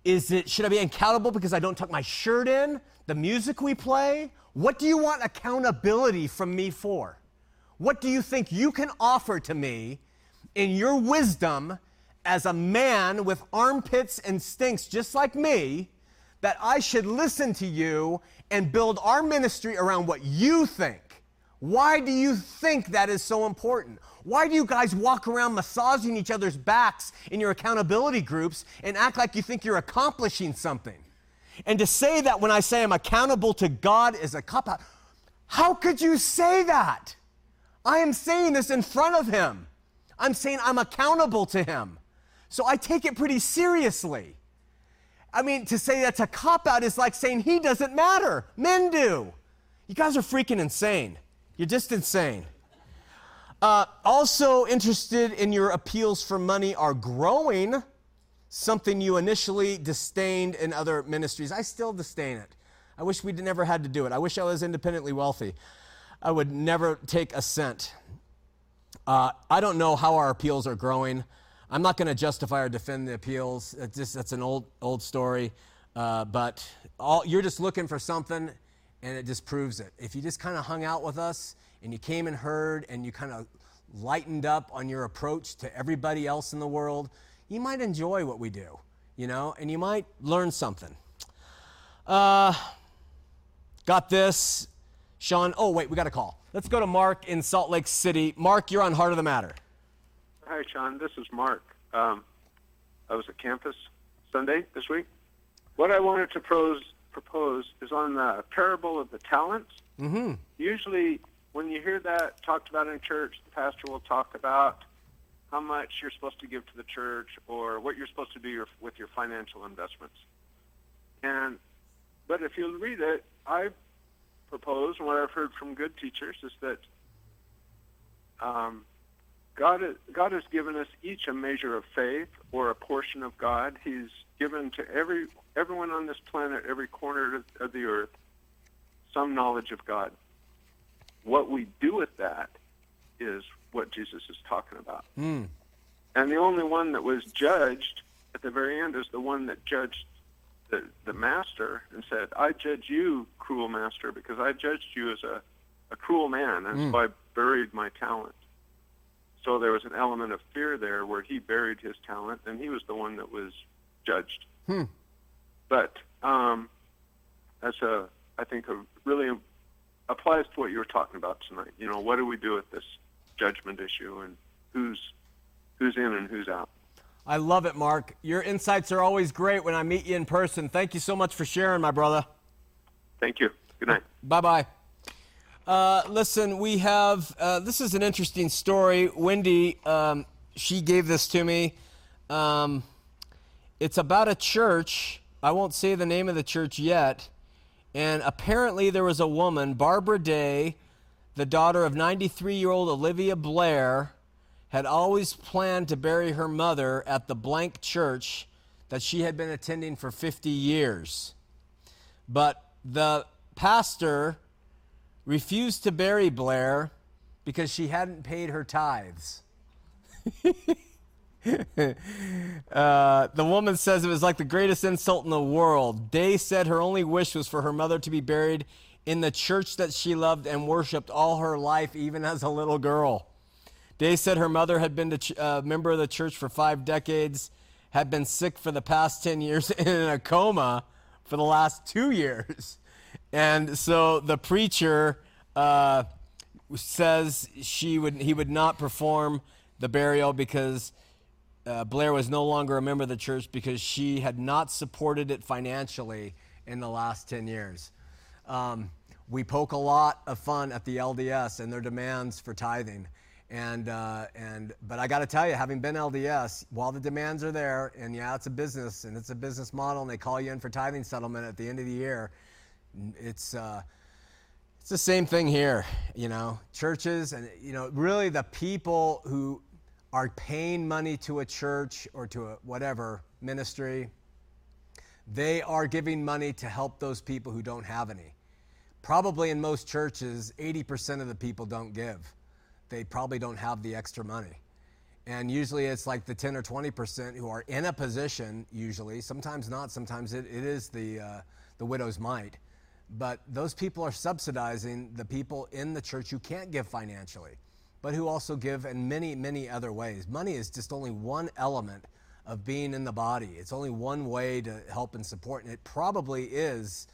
Should I be accountable because I don't tuck my shirt in? The music we play? What do you want accountability from me for? What do you think you can offer to me in your wisdom as a man with armpits and stinks just like me, that I should listen to you and build our ministry around what you think? Why do you think that is so important? Why do you guys walk around massaging each other's backs in your accountability groups and act like you think you're accomplishing something? And to say that when I say I'm accountable to God is a cop-out. How could you say that? I am saying this in front of him. I'm saying I'm accountable to him. So I take it pretty seriously. I mean, to say that's a cop-out is like saying he doesn't matter. Men do. You guys are freaking insane. You're just insane. Also interested in your appeals for money are growing, something you initially disdained in other ministries. I still disdain it. I wish we'd never had to do it. I wish I was independently wealthy. I would never take a cent. I don't know how our appeals are growing. I'm not going to justify or defend the appeals. That's an old story. You're just looking for something, and it just proves it. If you just kind of hung out with us and you came and heard and you kind of lightened up on your approach to everybody else in the world, you might enjoy what we do, you know, and you might learn something. Got this, Sean. Oh, wait, we got a call. Let's go to Mark in Salt Lake City. Mark, you're on Heart of the Matter. Hi, Sean. This is Mark. I was at campus Sunday this week. What I wanted to propose is on the parable of the talents. Mm-hmm. Usually when you hear that talked about in church, the pastor will talk about how much you're supposed to give to the church, or what you're supposed to do with your financial investments. But if you read it, I propose, and what I've heard from good teachers, is that God has given us each a measure of faith or a portion of God. He's given to everyone on this planet, every corner of the earth, some knowledge of God. What we do with that is what Jesus is talking about. Mm. And the only one that was judged at the very end is the one that judged the master and said, I judge you, cruel master, because I judged you as a cruel man, and so I buried my talent. So there was an element of fear there where he buried his talent, and he was the one that was judged. Mm. But that's I think really applies to what you were talking about tonight. You know, what do we do with this judgment issue, and who's in and who's out? I love it, Mark. Your insights are always great when I meet you in person. Thank you so much for sharing, my brother. Thank you. Good night. Bye-bye. Listen, we have, this is an interesting story. Wendy, she gave this to me. It's about a church. I won't say the name of the church yet. And apparently there was a woman, Barbara Day, the daughter of 93-year-old Olivia Blair, had always planned to bury her mother at the blank church that she had been attending for 50 years. But the pastor refused to bury Blair because she hadn't paid her tithes. The woman says it was like the greatest insult in the world. Day said her only wish was for her mother to be buried in the church that she loved and worshiped all her life, even as a little girl. Day said her mother had been a member of the church for 5 decades, had been sick for the past 10 years, and in a coma for the last 2 years. And so the preacher says he would not perform the burial because Blair was no longer a member of the church because she had not supported it financially in the last 10 years. We poke a lot of fun at the LDS and their demands for tithing. But I got to tell you, having been LDS, while the demands are there, and yeah, it's a business and it's a business model, and they call you in for tithing settlement at the end of the year, it's the same thing here, you know, churches, and you know, really the people who are paying money to a church or to a whatever ministry, they are giving money to help those people who don't have any. Probably in most churches, 80% of the people don't give. They probably don't have the extra money. And usually it's like the 10 or 20% who are in a position, usually, sometimes not, sometimes it is the widow's mite. But those people are subsidizing the people in the church who can't give financially, but who also give in many, many other ways. Money is just only one element of being in the body. It's only one way to help and support, and it probably is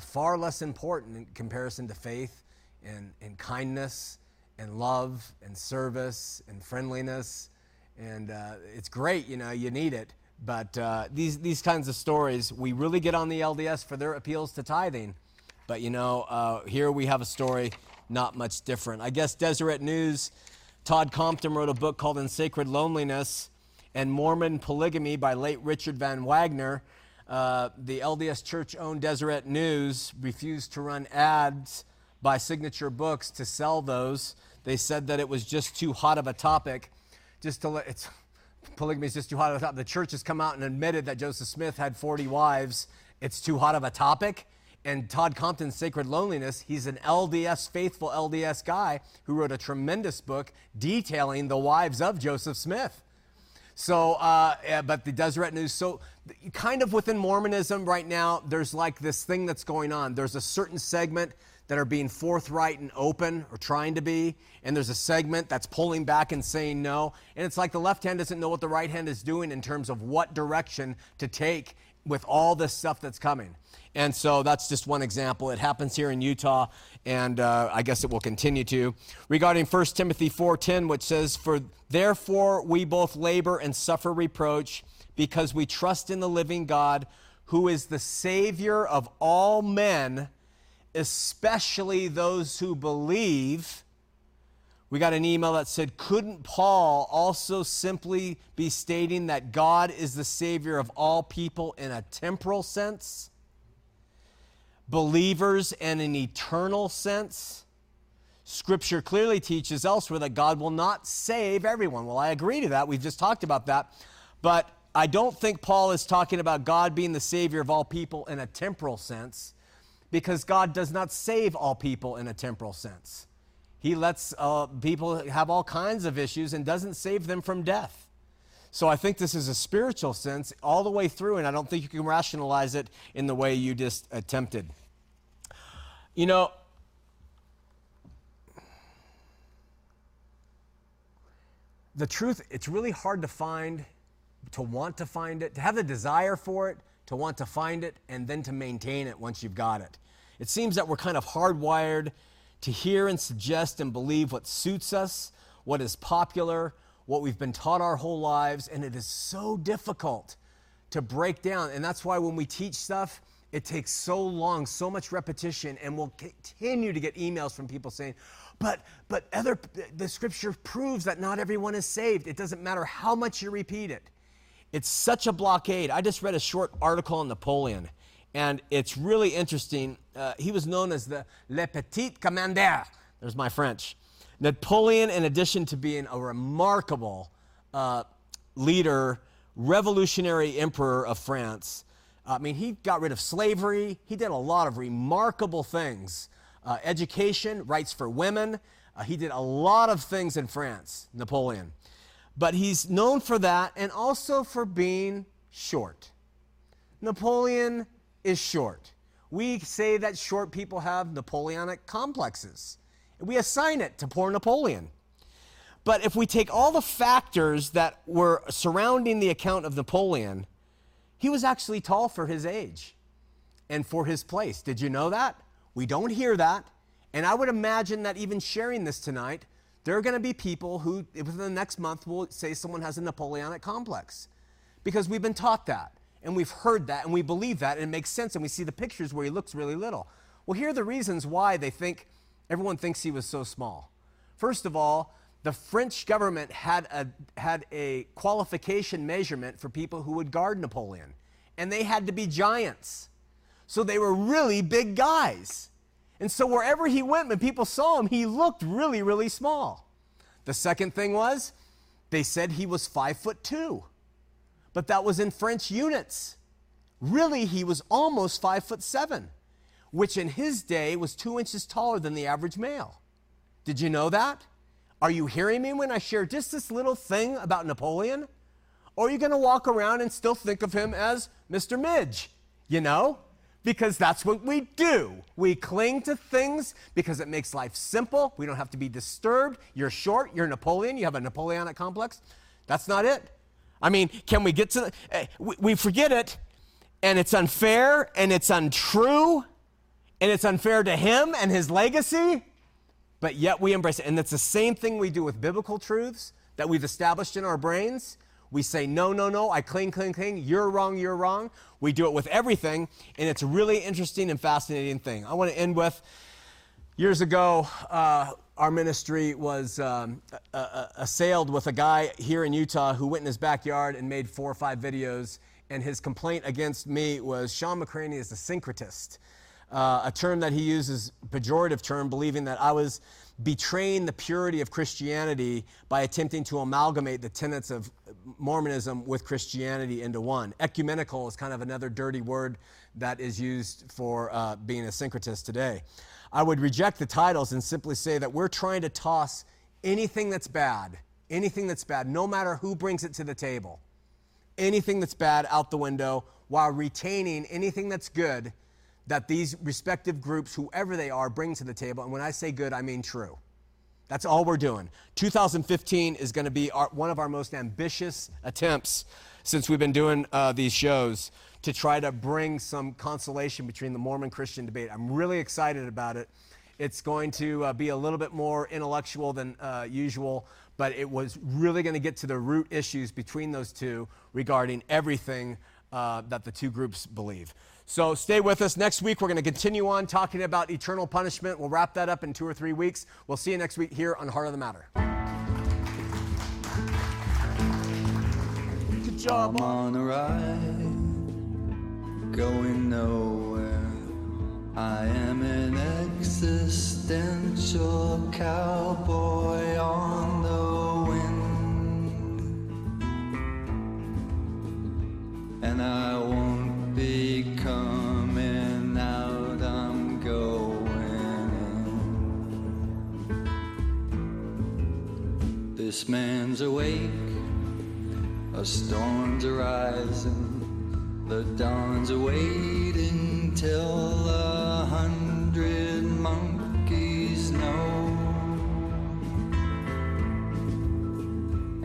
far less important in comparison to faith and kindness and love and service and friendliness, and it's great, you know, you need it, but these kinds of stories, we really get on the LDS for their appeals to tithing, but you know, here we have a story not much different. I guess Deseret News, Todd Compton wrote a book called In Sacred Loneliness and Mormon Polygamy by late Richard Van Wagner. The LDS church-owned Deseret News refused to run ads by Signature Books to sell those. They said that it was just too hot of a topic. Polygamy is just too hot of a topic. The church has come out and admitted that Joseph Smith had 40 wives. It's too hot of a topic. And Todd Compton's Sacred Loneliness, he's an LDS, faithful LDS guy who wrote a tremendous book detailing the wives of Joseph Smith. So, but the Deseret News, so kind of within Mormonism right now, there's like this thing that's going on. There's a certain segment that are being forthright and open, or trying to be, and there's a segment that's pulling back and saying no. And it's like the left hand doesn't know what the right hand is doing in terms of what direction to take with all this stuff that's coming. And so that's just one example. It happens here in Utah, and I guess it will continue to. Regarding 1 Timothy 4:10, which says, "For therefore we both labor and suffer reproach, because we trust in the living God, who is the Savior of all men, especially those who believe, We got an email that said, couldn't Paul also simply be stating that God is the Savior of all people in a temporal sense, believers in an eternal sense? Scripture clearly teaches elsewhere that God will not save everyone. Well, I agree to that. We've just talked about that. But I don't think Paul is talking about God being the Savior of all people in a temporal sense, because God does not save all people in a temporal sense. He lets people have all kinds of issues and doesn't save them from death. So I think this is a spiritual sense all the way through, and I don't think you can rationalize it in the way you just attempted. You know, the truth, it's really hard to find, to want to find it, to have the desire for it, to want to find it, and then to maintain it once you've got it. It seems that we're kind of hardwired to hear and suggest and believe what suits us, what is popular, what we've been taught our whole lives, and it is so difficult to break down. And that's why when we teach stuff, it takes so long, so much repetition, and we'll continue to get emails from people saying, but the scripture proves that not everyone is saved. It doesn't matter how much you repeat it. It's such a blockade. I just read a short article on Napoleon, and it's really interesting. He was known as the Le Petit Commandeur. There's my French. Napoleon, in addition to being a remarkable leader, revolutionary emperor of France, I mean, he got rid of slavery. He did a lot of remarkable things. Education, rights for women. He did a lot of things in France, Napoleon. But he's known for that and also for being short. Napoleon is short. We say that short people have Napoleonic complexes. We assign it to poor Napoleon. But if we take all the factors that were surrounding the account of Napoleon, he was actually tall for his age and for his place. Did you know that? We don't hear that. And I would imagine that even sharing this tonight, there are going to be people who within the next month will say someone has a Napoleonic complex, because we've been taught that. And we've heard that, and we believe that, and it makes sense, and we see the pictures where he looks really little. Well, here are the reasons why they think, everyone thinks he was so small. First of all, the French government had a qualification measurement for people who would guard Napoleon, and they had to be giants. So they were really big guys. And so wherever he went, when people saw him, he looked really, really small. The second thing was, they said he was 5'2". But that was in French units. Really, he was almost 5'7", which in his day was 2 inches taller than the average male. Did you know that? Are you hearing me when I share just this little thing about Napoleon? Or are you going to walk around and still think of him as Mr. Midge? You know? Because that's what we do. We cling to things because it makes life simple. We don't have to be disturbed. You're short. You're Napoleon. You have a Napoleonic complex. That's not it. I mean, can we get to the, we forget it, and it's unfair, and it's untrue, and it's unfair to him and his legacy, but yet we embrace it. And that's the same thing we do with biblical truths that we've established in our brains. We say, no, no, no, I cling, cling, cling, you're wrong, you're wrong. We do it with everything, and it's a really interesting and fascinating thing. I want to end with, years ago, our ministry was assailed with a guy here in Utah who went in his backyard and made 4 or 5 videos, and his complaint against me was Sean McCraney is a syncretist, a term that he uses, pejorative term, believing that I was betraying the purity of Christianity by attempting to amalgamate the tenets of Mormonism with Christianity into one. Ecumenical is kind of another dirty word that is used for being a syncretist today. I would reject the titles and simply say that we're trying to toss anything that's bad, no matter who brings it to the table, anything that's bad out the window while retaining anything that's good that these respective groups, whoever they are, bring to the table. And when I say good, I mean true. That's all we're doing. 2015 is going to be one of our most ambitious attempts since we've been doing these shows to try to bring some consolation between the Mormon-Christian debate. I'm really excited about it. It's going to be a little bit more intellectual than usual, but it was really going to get to the root issues between those two regarding everything that the two groups believe. So stay with us. Next week, we're going to continue on talking about eternal punishment. We'll wrap that up in 2 or 3 weeks. We'll see you next week here on Heart of the Matter. Good job. I'm on a ride, going nowhere. I am an existential cowboy on the wind. And I won't be coming out, I'm going in. This man's awake, a storm's arising, the dawn's awaiting till 100 monkeys know.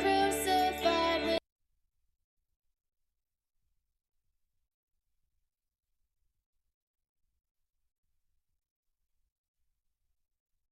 four.